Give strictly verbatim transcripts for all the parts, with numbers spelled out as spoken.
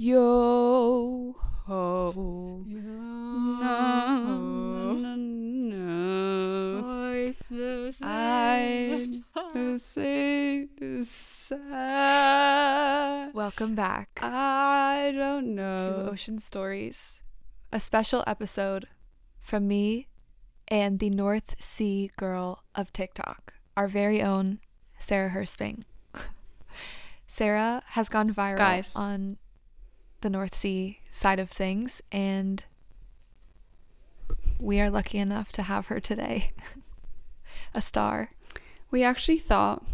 Yo ho. Yo ho. Na, na, na. Voice the same. I the same. The same. Welcome back. I don't know. To Ocean Stories, a special episode from me and the North Sea girl of TikTok, our very own Sarah Hirsting. Sarah has gone viral Guys. on the North Sea side of things, and we are lucky enough to have her today. A star. We actually thought,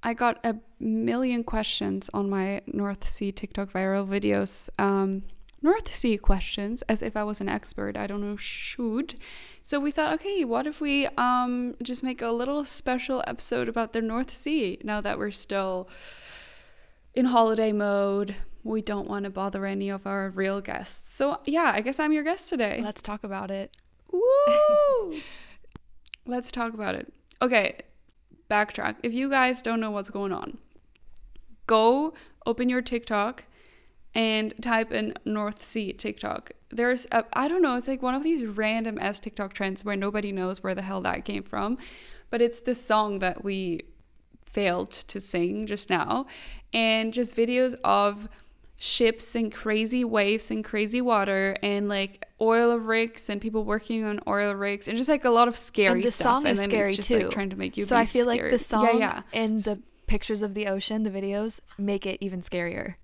I got a million questions on my North Sea TikTok viral videos. Um, North Sea questions, as if I was an expert. I don't know, shoot. So we thought, okay, what if we um, just make a little special episode about the North Sea now that we're still in holiday mode? We don't want to bother any of our real guests. So yeah, I guess I'm your guest today. Let's talk about it. Woo! Let's talk about it. Okay, backtrack. If you guys don't know what's going on, go open your TikTok and type in North Sea TikTok. There's, a, I don't know, it's like one of these random ass TikTok trends where nobody knows where the hell that came from. But it's this song that we failed to sing just now. And just videos of ships and crazy waves and crazy water and like oil rigs and people working on oil rigs and just like a lot of scary and the stuff. Song is and then scary it's just too. Like trying to make you so be I feel scared. Like the song yeah, yeah. and the pictures of the ocean, the videos, make it even scarier.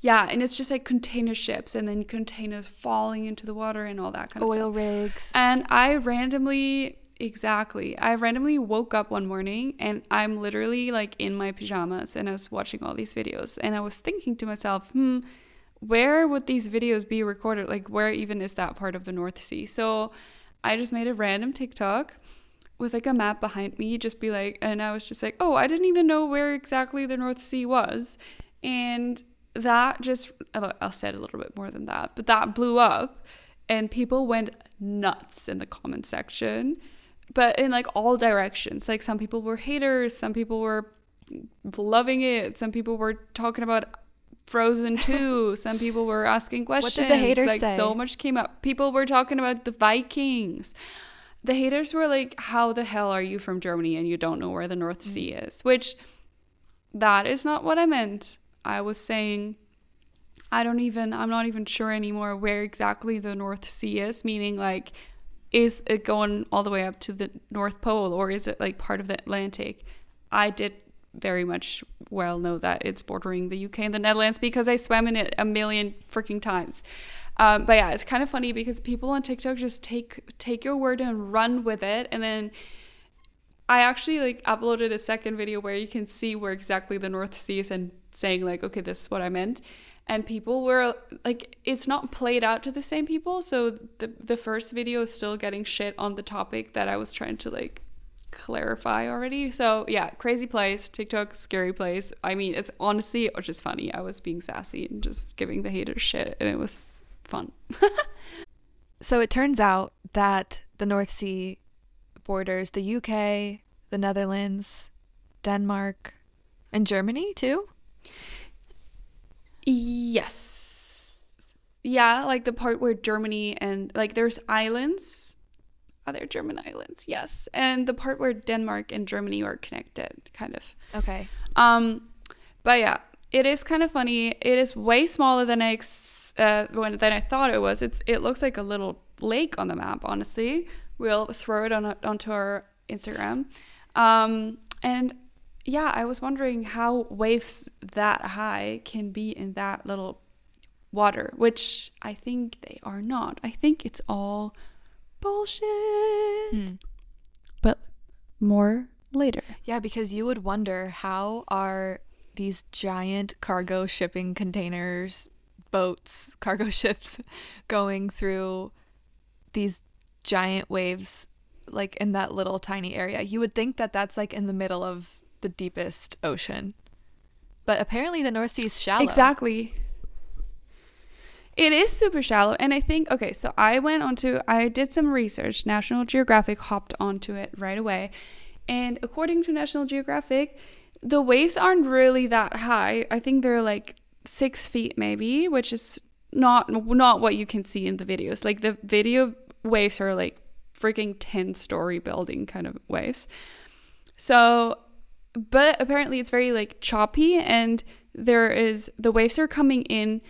Yeah, and it's just like container ships and then containers falling into the water and all that kind of oil stuff. Oil rigs. And I randomly Exactly. I randomly woke up one morning and I'm literally like in my pajamas and I was watching all these videos and I was thinking to myself, hmm, where would these videos be recorded? Like, where even is that part of the North Sea? So I just made a random TikTok with like a map behind me, just be like, and I was just like, oh, I didn't even know where exactly the North Sea was. And that just, I'll say it a little bit more than that, but that blew up and people went nuts in the comment section. But in like all directions, like some people were haters, some people were loving it, some people were talking about Frozen two, some people were asking questions. What did the haters like, say? So much came up. People were talking about the Vikings. The haters were like, how the hell are you from Germany and you don't know where the North Sea mm. is? Which, that is not what I meant. I was saying, I don't even, I'm not even sure anymore where exactly the North Sea is, meaning like, is it going all the way up to the North Pole or is it like part of the Atlantic? I did very much well know that it's bordering the U K and the Netherlands because I swam in it a million freaking times. Um, but yeah, it's kind of funny because people on TikTok just take take your word and run with it. And then I actually like uploaded a second video where you can see where exactly the North Sea is and saying like, okay, this is what I meant. And people were like, it's not played out to the same people. So the, the first video is still getting shit on the topic that I was trying to like clarify already. So yeah, crazy place, TikTok, scary place. I mean, it's honestly just funny. I was being sassy and just giving the haters shit and it was fun. So it turns out that the North Sea borders the U K, the Netherlands, Denmark, and Germany too? Yes. Yeah, like the part where Germany and like there's islands. Are there German islands? Yes. And the part where Denmark and Germany are connected, kind of. Okay. Um, but yeah, it is kind of funny. It is way smaller than I ex- uh when than I thought it was. It's it looks like a little lake on the map, honestly. We'll throw it on onto our Instagram. Um and yeah, I was wondering how waves that high can be in that little water, which I think they are not. I think it's all bullshit. Mm. But more later. Yeah, because you would wonder how are these giant cargo shipping containers, boats, cargo ships going through these giant waves like in that little tiny area. You would think that that's like in the middle of the deepest ocean, but apparently the North Sea is shallow. Exactly, it is super shallow. And I think, okay, so I went onto, I did some research. National Geographic hopped onto it right away, and according to National Geographic, the waves aren't really that high. I think they're like six feet maybe, which is not not what you can see in the videos. Like the video waves are like freaking ten story building kind of waves. So, but apparently it's very like choppy, and there is, the waves are coming in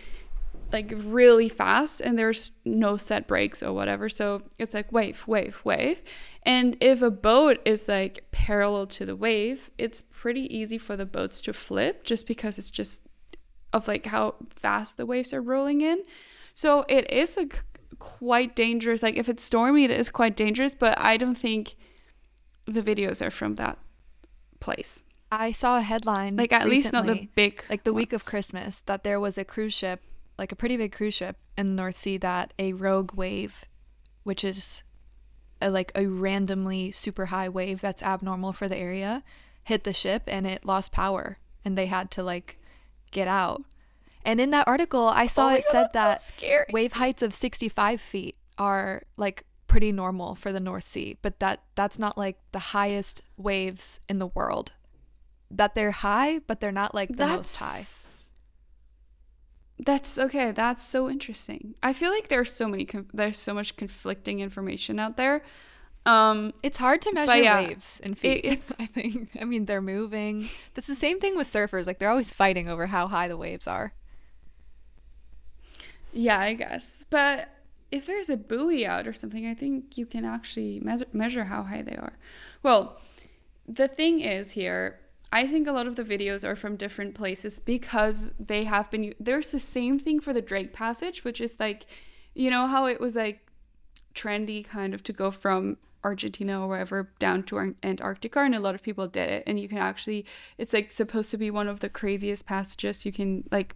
like really fast, and there's no set breaks or whatever. So it's like wave, wave, wave. And if a boat is like parallel to the wave, it's pretty easy for the boats to flip, just because it's just of like how fast the waves are rolling in. So it is a quite dangerous, like if it's stormy, it is quite dangerous, but I don't think the videos are from that place. I saw a headline, like at recently, least not the big, like the ones. Week of Christmas, that there was a cruise ship, like a pretty big cruise ship in the North Sea, that a rogue wave, which is a, like a randomly super high wave that's abnormal for the area, hit the ship and it lost power, and they had to like get out. And in that article, I saw oh it God, said that so wave heights of sixty-five feet are like pretty normal for the North Sea, but that that's not like the highest waves in the world. That they're high, but they're not like the that's, most high. That's okay. That's so interesting. I feel like there's so many there's so much conflicting information out there. Um, it's hard to measure yeah, waves in feet. It, I think. I mean, they're moving. That's the same thing with surfers. Like they're always fighting over how high the waves are. Yeah, I guess. But if there's a buoy out or something, I think you can actually measure, measure how high they are. Well, the thing is here, I think a lot of the videos are from different places because they have been... There's the same thing for the Drake Passage, which is like, you know how it was like trendy kind of to go from Argentina or wherever down to Antarctica, and a lot of people did it. And you can actually... It's like supposed to be one of the craziest passages you can like...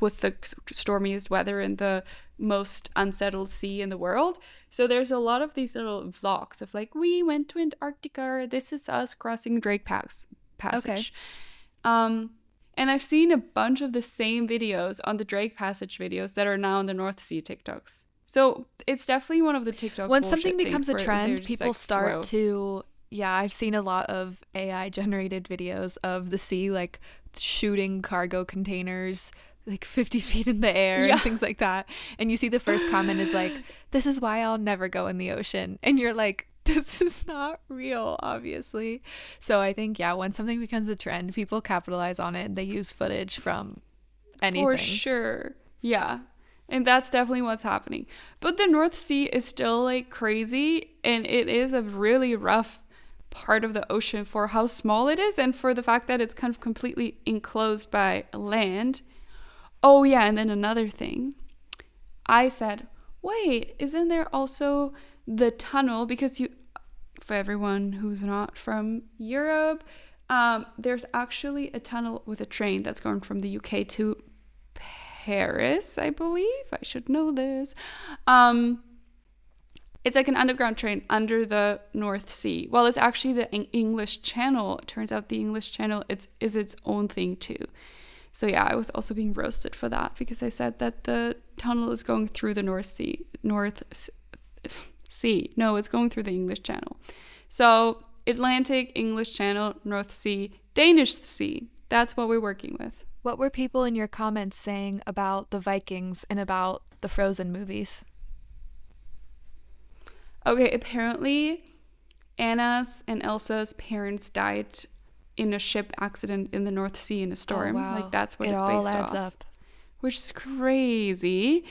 with the stormiest weather and the most unsettled sea in the world. So there's a lot of these little vlogs of like, we went to Antarctica, this is us crossing Drake Pass- Passage. Okay. Um, and I've seen a bunch of the same videos on the Drake Passage videos that are now on the North Sea TikToks. So it's definitely one of the TikTok when something becomes a trend, people like, start whoa. to... Yeah, I've seen a lot of A I-generated videos of the sea, like shooting cargo containers like fifty feet in the air yeah. and things like that. And you see the first comment is like, this is why I'll never go in the ocean. And you're like, this is not real, obviously. So I think, yeah, when something becomes a trend, people capitalize on it. They use footage from anything. For sure. Yeah. And that's definitely what's happening. But the North Sea is still like crazy, and it is a really rough part of the ocean for how small it is and for the fact that it's kind of completely enclosed by land. Oh, yeah, and then another thing. I said, wait, isn't there also the tunnel? Because you, for everyone who's not from Europe, um, there's actually a tunnel with a train that's going from the U K to Paris, I believe. I should know this. Um, it's like an underground train under the North Sea. Well, it's actually the English Channel. It turns out the English Channel it's, is its own thing, too. So yeah, I was also being roasted for that because I said that the tunnel is going through the North Sea. North Sea. No, it's going through the English Channel. So Atlantic, English Channel, North Sea, Danish Sea. That's what we're working with. What were people in your comments saying about the Vikings and about the Frozen movies? Okay, apparently Anna's and Elsa's parents died in a ship accident in the North Sea in a storm. Oh, wow. Like that's what it it's based all adds off up. Which is crazy.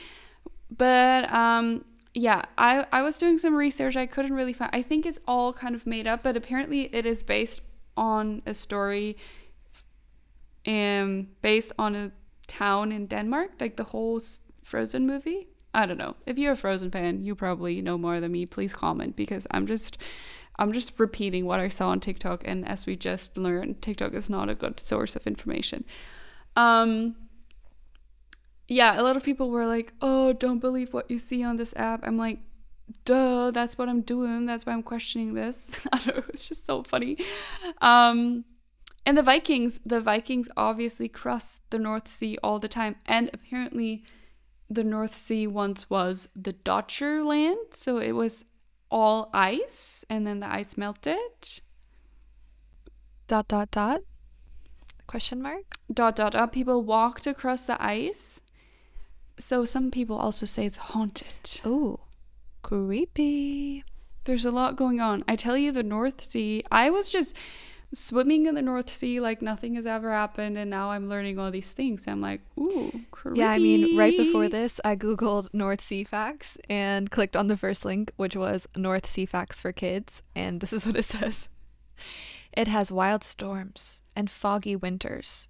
But um yeah, I I was doing some research. I couldn't really find, I think it's all kind of made up, but apparently it is based on a story um based on a town in Denmark, like the whole Frozen movie. I don't know. If you're a Frozen fan, you probably know more than me. Please comment, because I'm just I'm just repeating what I saw on TikTok, and as we just learned, TikTok is not a good source of information. Um, yeah, a lot of people were like, oh, don't believe what you see on this app. I'm like, duh, that's what I'm doing. That's why I'm questioning this. I don't know, it's just so funny. Um, and the Vikings, the Vikings obviously crossed the North Sea all the time, and apparently the North Sea once was the Doggerland, so it was all ice, and then the ice melted. Dot, dot, dot. Question mark? Dot, dot, dot. People walked across the ice. So some people also say it's haunted. Ooh, creepy. There's a lot going on. I tell you, the North Sea, I was just swimming in the North Sea like nothing has ever happened, and now I'm learning all these things. I'm like, ooh, creepy. Yeah, I mean, right before this, I googled North Sea facts and clicked on the first link, which was North Sea facts for kids, and this is what it says. It has wild storms and foggy winters.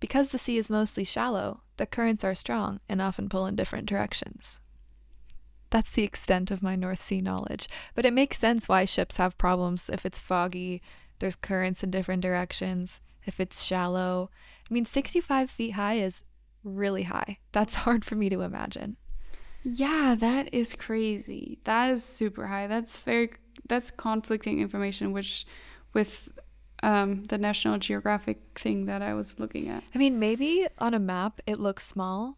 Because the sea is mostly shallow, the currents are strong and often pull in different directions. That's the extent of my North Sea knowledge. But it makes sense why ships have problems if it's foggy, there's currents in different directions, if it's shallow. I mean, sixty-five feet high is really high. That's hard for me to imagine. Yeah, that is crazy. That is super high. That's very, that's conflicting information, which with um, the National Geographic thing that I was looking at. I mean, maybe on a map it looks small,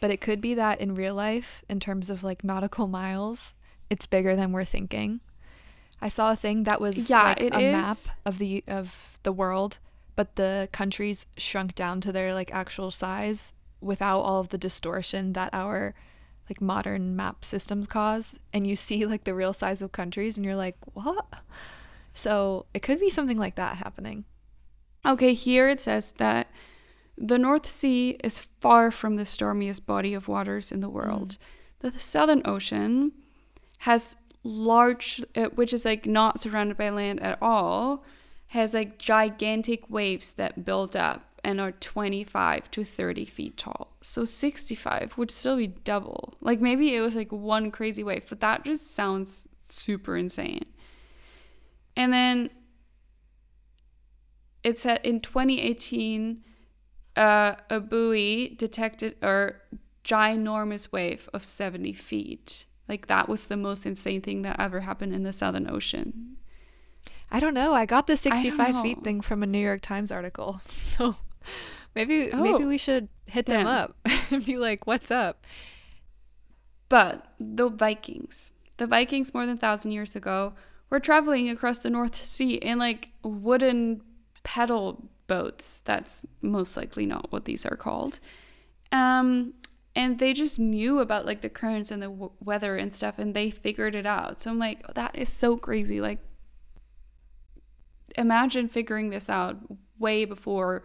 but it could be that in real life, in terms of like nautical miles, it's bigger than we're thinking. I saw a thing that was yeah, like it a is. map of the of the world, but the countries shrunk down to their like actual size without all of the distortion that our like modern map systems cause. And you see like the real size of countries and you're like, what? So it could be something like that happening. Okay, here it says that the North Sea is far from the stormiest body of waters in the world. Mm. The Southern Ocean has large, uh, which is like not surrounded by land at all, has like gigantic waves that build up and are twenty-five to thirty feet tall. So sixty-five would still be double. Like maybe it was like one crazy wave, but that just sounds super insane. And then it said in twenty eighteen, Uh, a buoy detected a ginormous wave of seventy feet. Like, that was the most insane thing that ever happened in the Southern Ocean. I don't know. I got the sixty-five feet thing from a New York Times article. So maybe oh, maybe we should hit them yeah. up and be like, what's up? But the Vikings, the Vikings more than one thousand years ago were traveling across the North Sea in, like, wooden pedal boats. That's most likely not what these are called. Um, and they just knew about like the currents and the w- weather and stuff, and they figured it out. So I'm like, oh, that is so crazy. Like, imagine figuring this out way before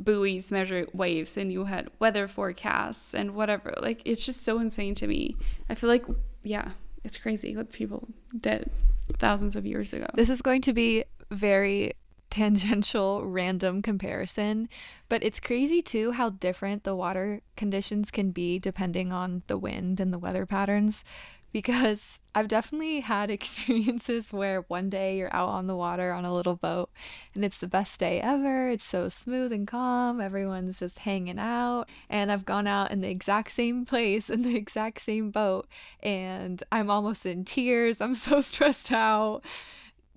buoys measure waves and you had weather forecasts and whatever. Like, it's just so insane to me. I feel like, yeah, it's crazy what people did thousands of years ago. This is going to be very tangential random comparison, but it's crazy too how different the water conditions can be depending on the wind and the weather patterns, because I've definitely had experiences where one day you're out on the water on a little boat and it's the best day ever, it's so smooth and calm, everyone's just hanging out, and I've gone out in the exact same place in the exact same boat and I'm almost in tears, I'm so stressed out.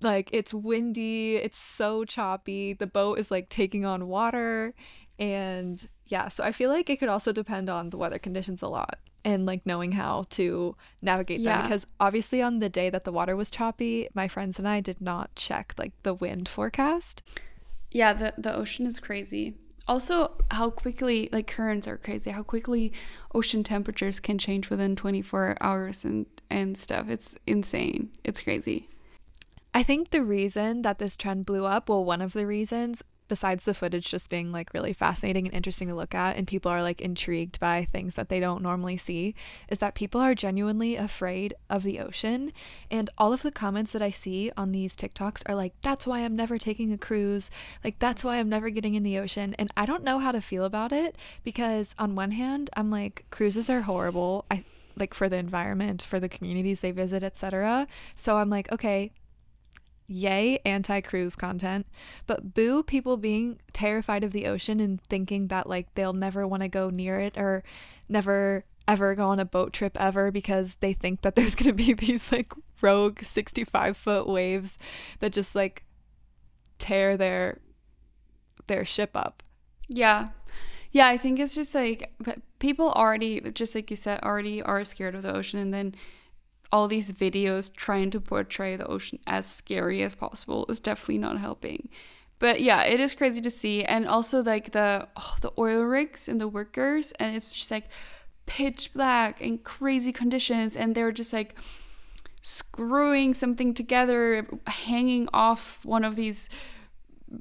Like, it's windy, it's so choppy, the boat is like taking on water, and yeah, so I feel like it could also depend on the weather conditions a lot and like knowing how to navigate yeah. them, because obviously on the day that the water was choppy, my friends and I did not check like the wind forecast. Yeah, the, the ocean is crazy. Also, how quickly, like, currents are crazy, how quickly ocean temperatures can change within twenty-four hours and, and stuff. It's insane. It's crazy. I think the reason that this trend blew up, well, one of the reasons, besides the footage just being like really fascinating and interesting to look at, and people are like intrigued by things that they don't normally see, is that people are genuinely afraid of the ocean. And all of the comments that I see on these TikToks are like, that's why I'm never taking a cruise. Like, that's why I'm never getting in the ocean. And I don't know how to feel about it, because on one hand, I'm like, cruises are horrible, I like for the environment, for the communities they visit, et cetera. So I'm like, okay, yay, anti-cruise content, but boo people being terrified of the ocean and thinking that like they'll never want to go near it or never ever go on a boat trip ever, because they think that there's going to be these like rogue sixty-five foot waves that just like tear their their ship up. Yeah. Yeah, I think it's just like people already, just like you said, already are scared of the ocean, and then all these videos trying to portray the ocean as scary as possible is definitely not helping. But yeah, it is crazy to see. And also like the oh, the oil rigs and the workers, and it's just like pitch black and crazy conditions, and they're just like screwing something together, hanging off one of these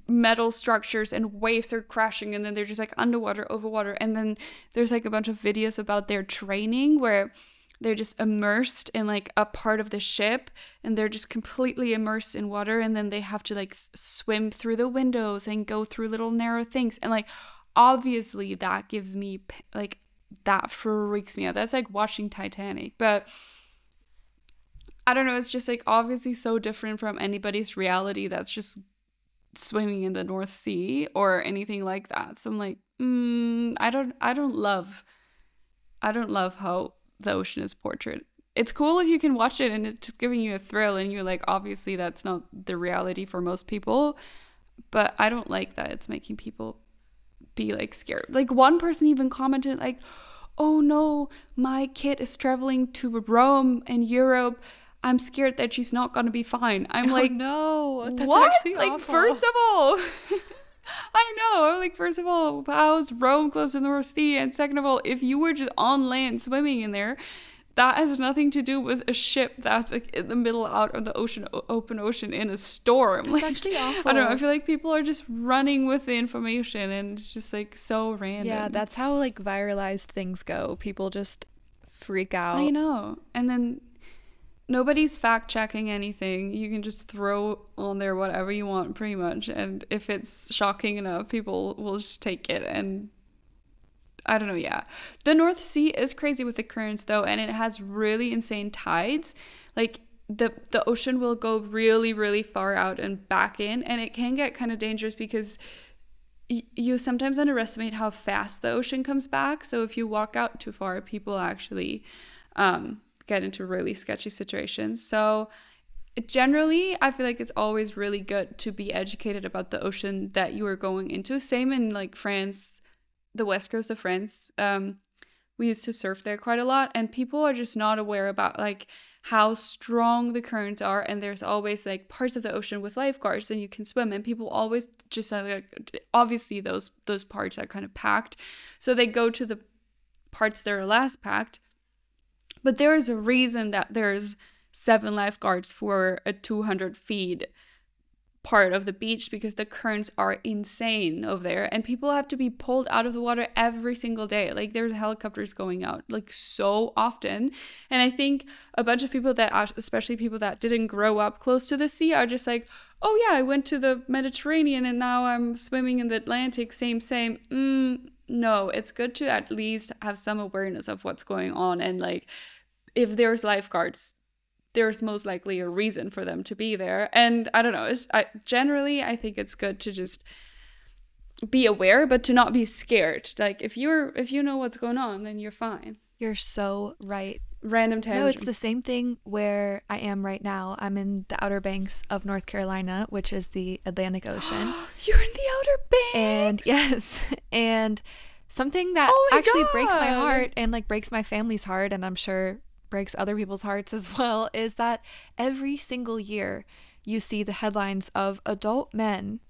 metal structures, and waves are crashing, and then they're just like underwater, over water. And then there's like a bunch of videos about their training where they're just immersed in like a part of the ship, and they're just completely immersed in water, and then they have to like th- swim through the windows and go through little narrow things. And like obviously that gives me like, that freaks me out. That's like watching Titanic. But I don't know, it's just like obviously so different from anybody's reality that's just swimming in the North Sea or anything like that. So I'm like, mm, I don't I don't love I don't love how the ocean is portrayed. It's cool if you can watch it and it's just giving you a thrill and you're like, obviously that's not the reality for most people, but I don't like that it's making people be like scared. Like one person even commented like, oh no, my kid is traveling to Rome in Europe, I'm scared that she's not gonna be fine. I'm like, oh, no, that's what? Actually like awful. First of all, I know, I'm like, first of all, how's Rome close to the North Sea? And second of all, if you were just on land swimming in there, that has nothing to do with a ship that's like in the middle out of the ocean, open ocean in a storm. It's like, actually awful. I don't know. I feel like people are just running with the information and it's just like so random. Yeah, that's how like viralized things go. People just freak out. I know. And then nobody's fact checking anything. You can just throw on there whatever you want pretty much. And if it's shocking enough, people will just take it and I don't know, yeah. The North Sea is crazy with the currents though, and it has really insane tides. Like the the ocean will go really, really far out and back in, and it can get kind of dangerous because y- you sometimes underestimate how fast the ocean comes back. So if you walk out too far, people actually um, get into really sketchy situations. So generally, I feel like it's always really good to be educated about the ocean that you are going into. Same in like France, the west coast of France, um, we used to surf there quite a lot, and people are just not aware about like how strong the currents are, and there's always like parts of the ocean with lifeguards and you can swim, and people always just like, obviously those those parts are kind of packed, so they go to the parts that are less packed. But there is a reason that there's seven lifeguards for a two hundred feet part of the beach, because the currents are insane over there and people have to be pulled out of the water every single day. Like there's helicopters going out like so often, and I think a bunch of people that are, especially people that didn't grow up close to the sea, are just like, oh yeah, I went to the Mediterranean and now I'm swimming in the Atlantic, same same. Mm, no, it's good to at least have some awareness of what's going on, and like if there's lifeguards, there's most likely a reason for them to be there. And I don't know, it's, I, generally I think it's good to just be aware, but to not be scared. Like if you're if you know what's going on, then you're fine. You're so right. Random tangent. No, it's the same thing where I am right now. I'm in the Outer Banks of North Carolina, which is the Atlantic Ocean. You're in the Outer Banks! And yes, and something that oh actually God. breaks my heart and like breaks my family's heart, and I'm sure breaks other people's hearts as well, is that every single year you see the headlines of adult men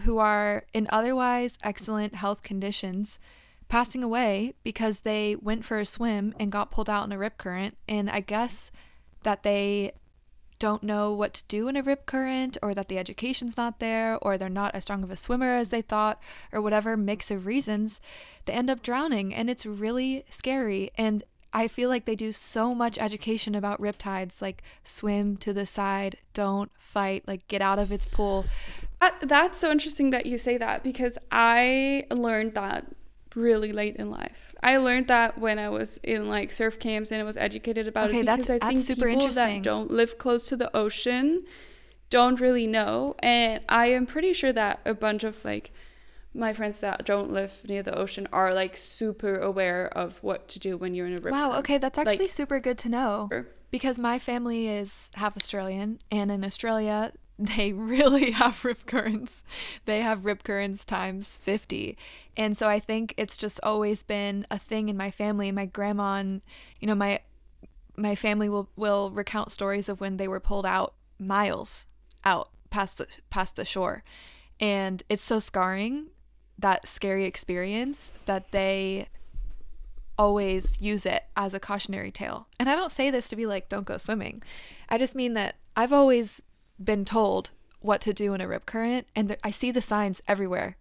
who are in otherwise excellent health conditions passing away because they went for a swim and got pulled out in a rip current. And I guess that they don't know what to do in a rip current, or that the education's not there, or they're not as strong of a swimmer as they thought, or whatever mix of reasons, they end up drowning. And it's really scary. And I feel like they do so much education about riptides, like swim to the side, don't fight, like get out of its pool. That's so interesting that you say that, because I learned that really late in life. I learned that when I was in like surf camps and I was educated about okay, it because that's, I think that's super people that don't live close to the ocean don't really know. And I am pretty sure that a bunch of like my friends that don't live near the ocean are like super aware of what to do when you're in a river. Wow, okay, that's actually like, super good to know, because my family is half Australian, and in Australia they really have rip currents. They have rip currents times fifty. And so I think it's just always been a thing in my family. My grandma and, you know, my my family will, will recount stories of when they were pulled out miles out past the past the shore. And it's so scarring, that scary experience, that they always use it as a cautionary tale. And I don't say this to be like, don't go swimming. I just mean that I've always been told what to do in a rip current, and th- I see the signs everywhere.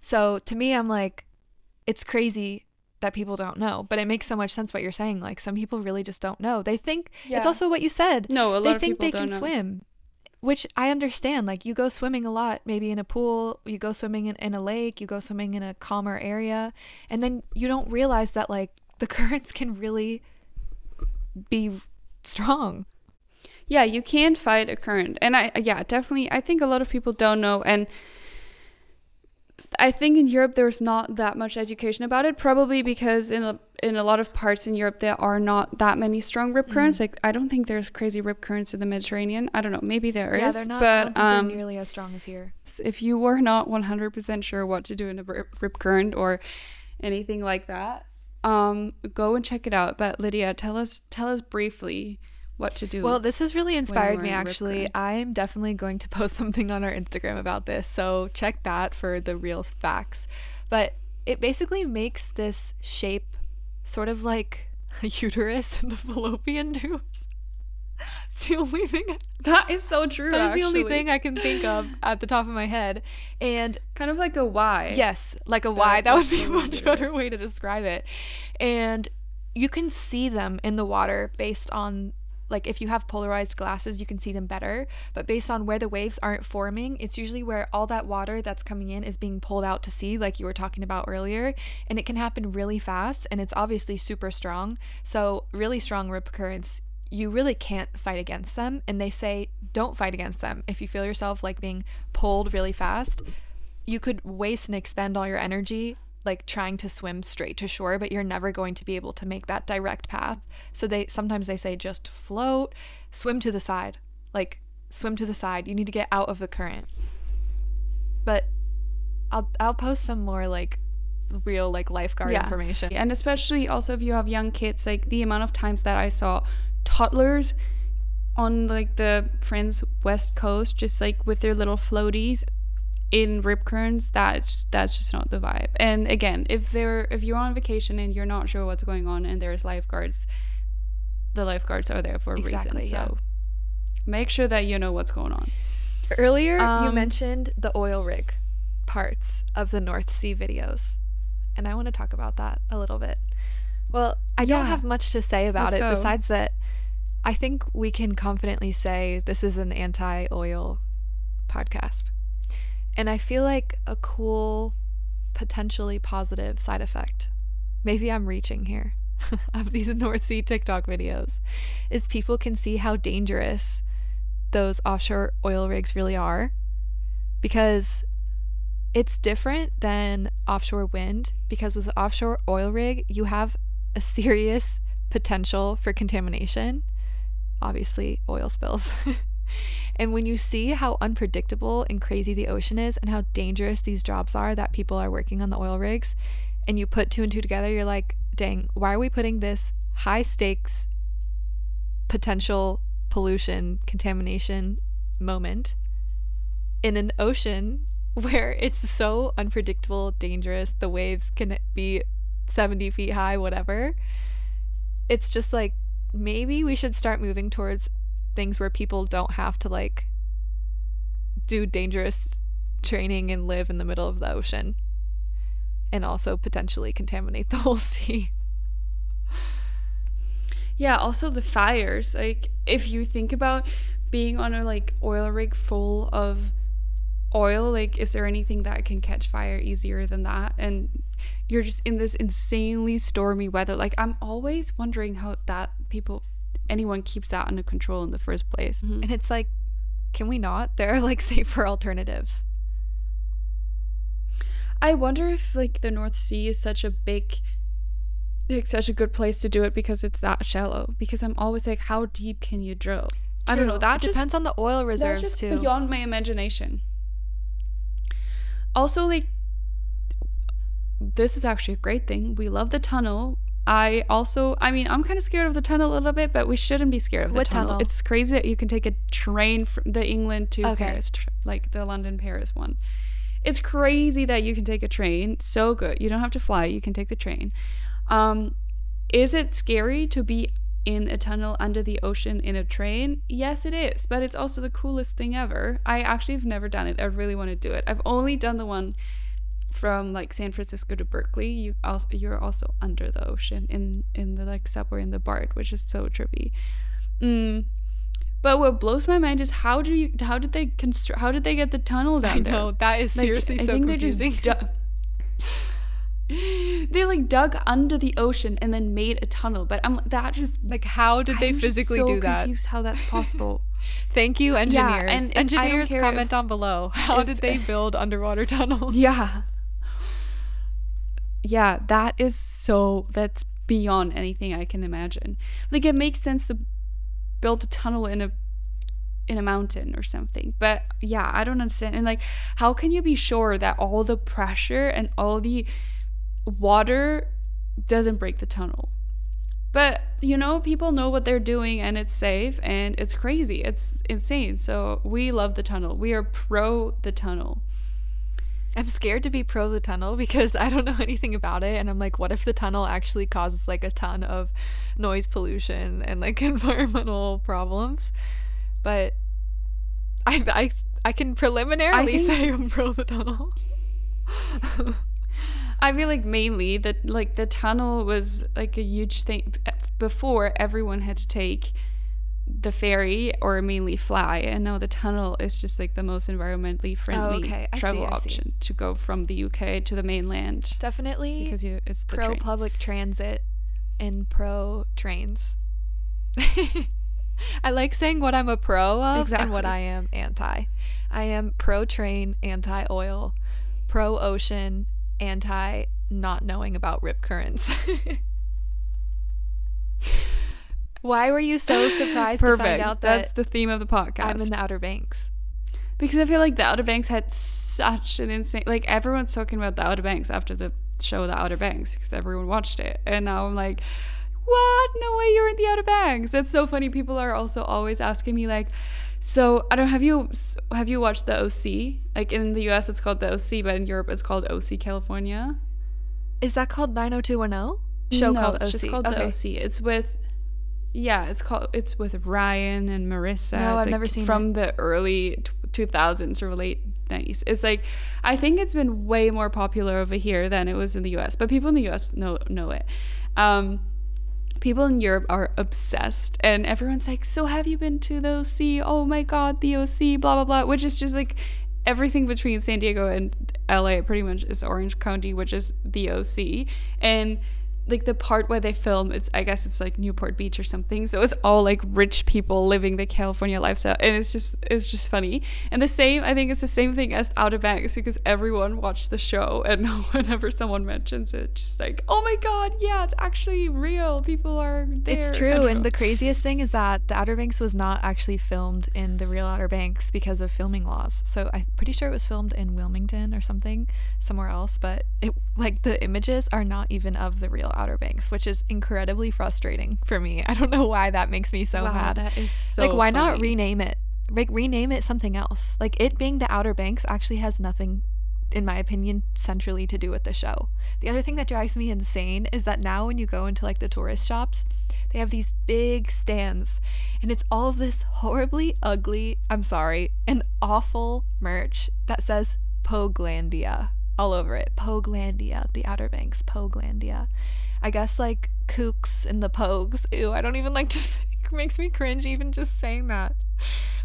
So to me, I'm like, it's crazy that people don't know, but it makes so much sense what you're saying. Like, some people really just don't know. They think, yeah. It's also what you said. No, a lot of people don't know. They think they can swim, which I understand. Like, you go swimming a lot, maybe in a pool, you go swimming in, in a lake, you go swimming in a calmer area, and then you don't realize that, like, the currents can really be strong. Yeah, you can fight a current. And I, yeah, definitely, I think a lot of people don't know. And I think in Europe, there's not that much education about it, probably because in a, in a lot of parts in Europe, there are not that many strong rip currents. Mm. Like, I don't think there's crazy rip currents in the Mediterranean. I don't know. Maybe there yeah, is. Yeah, they're not but, I don't think um, nearly as strong as here. If you were not one hundred percent sure what to do in a rip current or anything like that, um, go and check it out. But Lydia, tell us, tell us briefly what to do. Well, this has really inspired me, actually. I'm definitely going to post something on our Instagram about this, so check that for the real facts. But it basically makes this shape sort of like a uterus and the fallopian tubes. It's the only thing I- that is so true. That actually. Is the only thing I can think of at the top of my head. And kind of like a Y. Yes, like a Y. That would be a much better way to describe it. And you can see them in the water based on, like, if you have polarized glasses, you can see them better. But based on where the waves aren't forming, it's usually where all that water that's coming in is being pulled out to sea, like you were talking about earlier. And it can happen really fast, and it's obviously super strong. So really strong rip currents, you really can't fight against them. And they say don't fight against them. If you feel yourself, like, being pulled really fast, you could waste and expend all your energy, like, trying to swim straight to shore, but you're never going to be able to make that direct path. So they sometimes they say just float, swim to the side, like swim to the side. You need to get out of the current. But I'll I'll post some more like real like lifeguard yeah. information. And especially also if you have young kids, like the amount of times that I saw toddlers on like the Friends West Coast, just like with their little floaties in rip currents, that's that's just not the vibe. And again, if they're if you're on vacation and you're not sure what's going on and there's lifeguards, the lifeguards are there for a exactly, reason. Yeah. So make sure that you know what's going on. Earlier um, you mentioned the oil rig parts of the North Sea videos, and I want to talk about that a little bit. Well, I yeah. don't have much to say about Let's it go. Besides that I think we can confidently say this is an anti-oil podcast. And I feel like a cool, potentially positive side effect, maybe I'm reaching here, of these North Sea TikTok videos is people can see how dangerous those offshore oil rigs really are, because it's different than offshore wind, because with an offshore oil rig, you have a serious potential for contamination, obviously oil spills. And when you see how unpredictable and crazy the ocean is and how dangerous these jobs are that people are working on the oil rigs, and you put two and two together, you're like, dang, why are we putting this high stakes potential pollution contamination moment in an ocean where it's so unpredictable, dangerous, the waves can be seventy feet high, whatever. It's just like, maybe we should start moving towards things where people don't have to like do dangerous training and live in the middle of the ocean and also potentially contaminate the whole sea. Yeah, also the fires, like if you think about being on a like oil rig full of oil, like is there anything that can catch fire easier than that? And you're just in this insanely stormy weather. Like I'm always wondering how that people anyone keeps that under control in the first place. Mm-hmm. And it's like, can we not? There are like safer alternatives. I wonder if like the North Sea is such a big, like such a good place to do it because it's that shallow. Because I'm always like, how deep can you drill? True. I don't know. That it just depends on the oil reserves just too. Beyond my imagination. Also, like, this is actually a great thing. We love the tunnel. I also, I mean, I'm kind of scared of the tunnel a little bit, but we shouldn't be scared of the what tunnel. tunnel. It's crazy that you can take a train from the England to okay. Paris, like the London-Paris one. It's crazy that you can take a train. So good. You don't have to fly. You can take the train. Um, is it scary to be in a tunnel under the ocean in a train? Yes, it is. But it's also the coolest thing ever. I actually have never done it. I really want to do it. I've only done the one from like San Francisco to Berkeley. You also, you're also under the ocean in, in the like subway in the BART, which is so trippy. Mm. But what blows my mind is how do you how did they construct how did they get the tunnel down there? I know, that is seriously like, so I think confusing. They just du- they like dug under the ocean and then made a tunnel. But I'm that just like how did they I'm physically so do that? I'm confused how that's possible. Thank you, engineers. Yeah, and engineers, comment if, down below. How if, did they build underwater tunnels? Yeah. Yeah, that is so that's beyond anything I can imagine. Like it makes sense to built a tunnel in a in a mountain or something, but yeah, I don't understand. And like, how can you be sure that all the pressure and all the water doesn't break the tunnel? But you know, people know what they're doing, and it's safe, and it's crazy, it's insane. So we love the tunnel. We are pro the tunnel. I'm scared to be pro the tunnel because I don't know anything about it, and I'm like, what if the tunnel actually causes like a ton of noise pollution and like environmental problems? But I I, I can preliminarily I think, say I'm pro the tunnel. I feel like mainly that like the tunnel was like a huge thing before. Everyone had to take the ferry or mainly fly, and now the tunnel is just like the most environmentally friendly oh, okay. travel see, option to go from the U K to the mainland. Definitely because you, it's the pro train. Public transit and pro trains. I like saying what I'm a pro of exactly. and what I am anti. I am pro train, anti oil, pro ocean, anti not knowing about rip currents. Why were you so surprised Perfect. To find out that that's the theme of the podcast? I'm in the Outer Banks. Because I feel like the Outer Banks had such an insane... Like, everyone's talking about the Outer Banks after the show The Outer Banks because everyone watched it. And now I'm like, what? No way you're in the Outer Banks. That's so funny. People are also always asking me, like, so, I don't... Have you have you watched the O C? Like, in the U S, it's called the O C, but in Europe, it's called O C California. Is that called nine oh two one oh? Show no, called it's O C. Just called okay. the O C. It's with... Yeah, it's called. It's with Ryan and Marissa. No, it's I've like never seen from it. The early two thousands or late nineties. It's like, I think it's been way more popular over here than it was in the U S. But people in the U S know know it. Um, people in Europe are obsessed, and everyone's like, "So have you been to the O C? Oh my God, the O C, blah blah blah," which is just like everything between San Diego and L A. Pretty much is Orange County, which is the O C, and. Like the part where they film, it's I guess it's like Newport Beach or something. So it's all like rich people living the California lifestyle, and it's just it's just funny. And the same, I think it's the same thing as Outer Banks because everyone watched the show, and whenever someone mentions it, it's just like, oh my God, yeah, it's actually real. People are there. It's true. And the craziest thing is that the Outer Banks was not actually filmed in the real Outer Banks because of filming laws. So I'm pretty sure it was filmed in Wilmington or something, somewhere else. But it like the images are not even of the real Outer Banks, which is incredibly frustrating for me. I don't know why that makes me so wow, mad. That is so like, why funny. Not rename it? Like, rename it something else. Like, it being the Outer Banks actually has nothing, in my opinion, centrally to do with the show. The other thing that drives me insane is that now when you go into like the tourist shops, they have these big stands, and it's all of this horribly ugly, I'm sorry, and awful merch that says Poglandia all over it. Poglandia, the Outer Banks, Poglandia. I guess like kooks and the pogues. Ew, I don't even like to say, it makes me cringe even just saying that.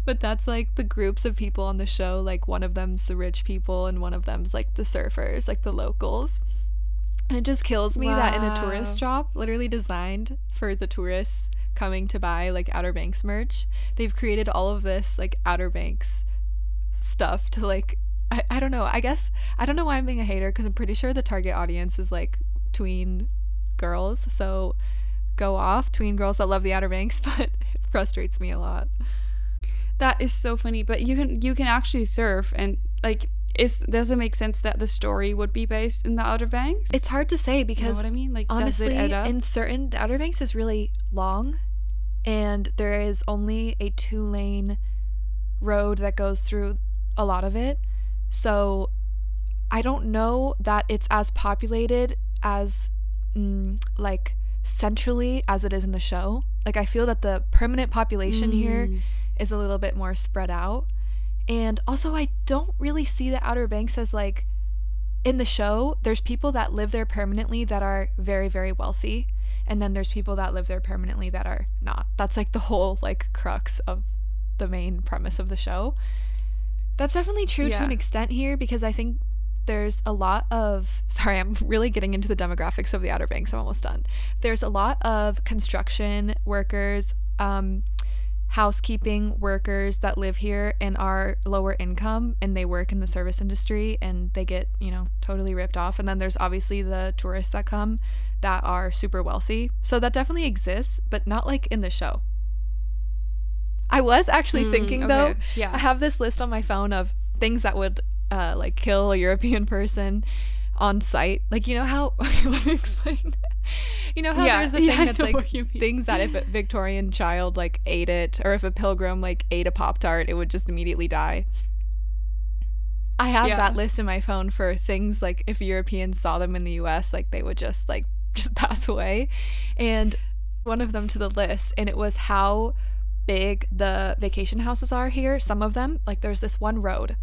But that's like the groups of people on the show, like one of them's the rich people and one of them's like the surfers, like the locals. And it just kills me wow. that in a tourist shop, literally designed for the tourists coming to buy like Outer Banks merch, they've created all of this like Outer Banks stuff to like, I, I don't know, I guess, I don't know why I'm being a hater because I'm pretty sure the target audience is like tween girls, so go off tween girls that love the Outer Banks, but it frustrates me a lot. That is so funny. But you can you can actually surf, and like is does it make sense that the story would be based in the Outer Banks? It's hard to say because you know what I mean? Like, honestly, does it add up? In certain the Outer Banks is really long, and there is only a two lane road that goes through a lot of it, so I don't know that it's as populated as mm, like centrally as it is in the show. Like, I feel that the permanent population mm. here is a little bit more spread out. And also, I don't really see the Outer Banks as, like, in the show, there's people that live there permanently that are very, very wealthy. And then there's people that live there permanently that are not. That's, like, the whole, like, crux of the main premise of the show. That's definitely true yeah. to an extent here, because I think there's a lot of... Sorry, I'm really getting into the demographics of the Outer Banks. I'm almost done. There's a lot of construction workers, um... housekeeping workers that live here and are lower income, and they work in the service industry and they get, you know, totally ripped off. And then there's obviously the tourists that come that are super wealthy. So that definitely exists, but not like in the show. I was actually mm, thinking okay. though, yeah. I have this list on my phone of things that would uh, like kill a European person on site. Like, you know how, let me explain. You know how yeah, there's the thing yeah, that's like things that if a Victorian child like ate it, or if a pilgrim like ate a Pop-Tart, it would just immediately die. I have yeah. that list in my phone for things like if Europeans saw them in the U S, like they would just like just pass away. And one of them to the list, and it was how big the vacation houses are here. Some of them, like there's this one road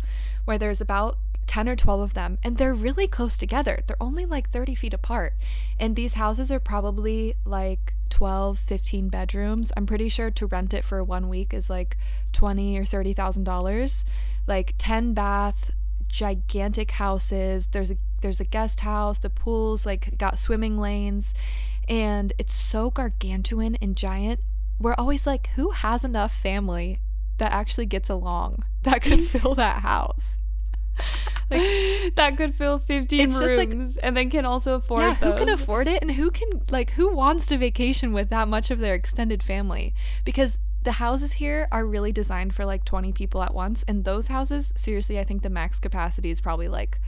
where there's about ten or twelve of them, and they're really close together. They're only like thirty feet apart, and these houses are probably like twelve, fifteen bedrooms. I'm pretty sure to rent it for one week is like twenty or thirty thousand dollars. Like ten bath gigantic houses. There's a there's a guest house, the pools like got swimming lanes, and it's so gargantuan and giant. We're always like, who has enough family that actually gets along that could fill that house? Like, that could fill fifteen it's rooms, just like, and then can also afford yeah, those. Who can afford it, and who can, like, who wants to vacation with that much of their extended family? Because the houses here are really designed for like twenty people at once, and those houses, seriously, I think the max capacity is probably like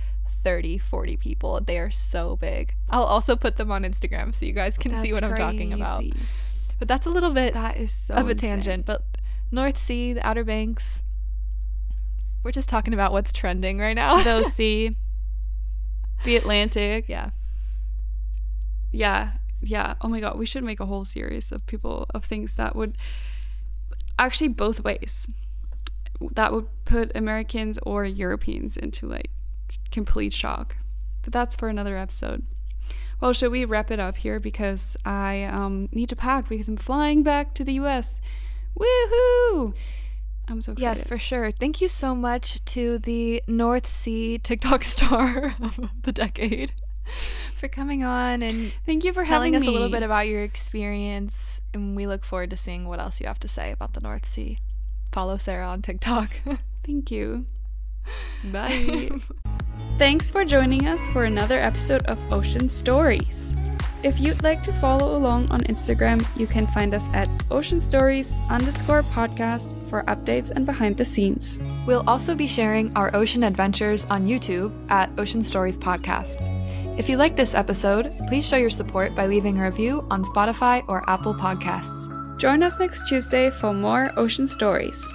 thirty, forty people. They are so big. I'll also put them on Instagram so you guys can that's see what crazy. I'm talking about. But that's a little bit that is so of a insane. tangent. But North Sea, the Outer Banks, we're just talking about what's trending right now. The sea, the Atlantic. Yeah. Yeah. Yeah. Oh my God. We should make a whole series of people, of things that would actually both ways. That would put Americans or Europeans into like complete shock. But that's for another episode. Well, should we wrap it up here? Because I um, need to pack because I'm flying back to the U S. Woohoo! I'm so excited. Yes, for sure. Thank you so much to the North Sea TikTok star of the decade for coming on, and thank you for telling us me. a little bit about your experience. And we look forward to seeing what else you have to say about the North Sea. Follow Sarah on TikTok. Thank you. Bye. Thanks for joining us for another episode of Ocean Stories. If you'd like to follow along on Instagram, you can find us at Ocean Stories underscore podcast for updates and behind the scenes. We'll also be sharing our ocean adventures on YouTube at Ocean Stories Podcast. If you like this episode, please show your support by leaving a review on Spotify or Apple Podcasts. Join us next Tuesday for more Ocean Stories.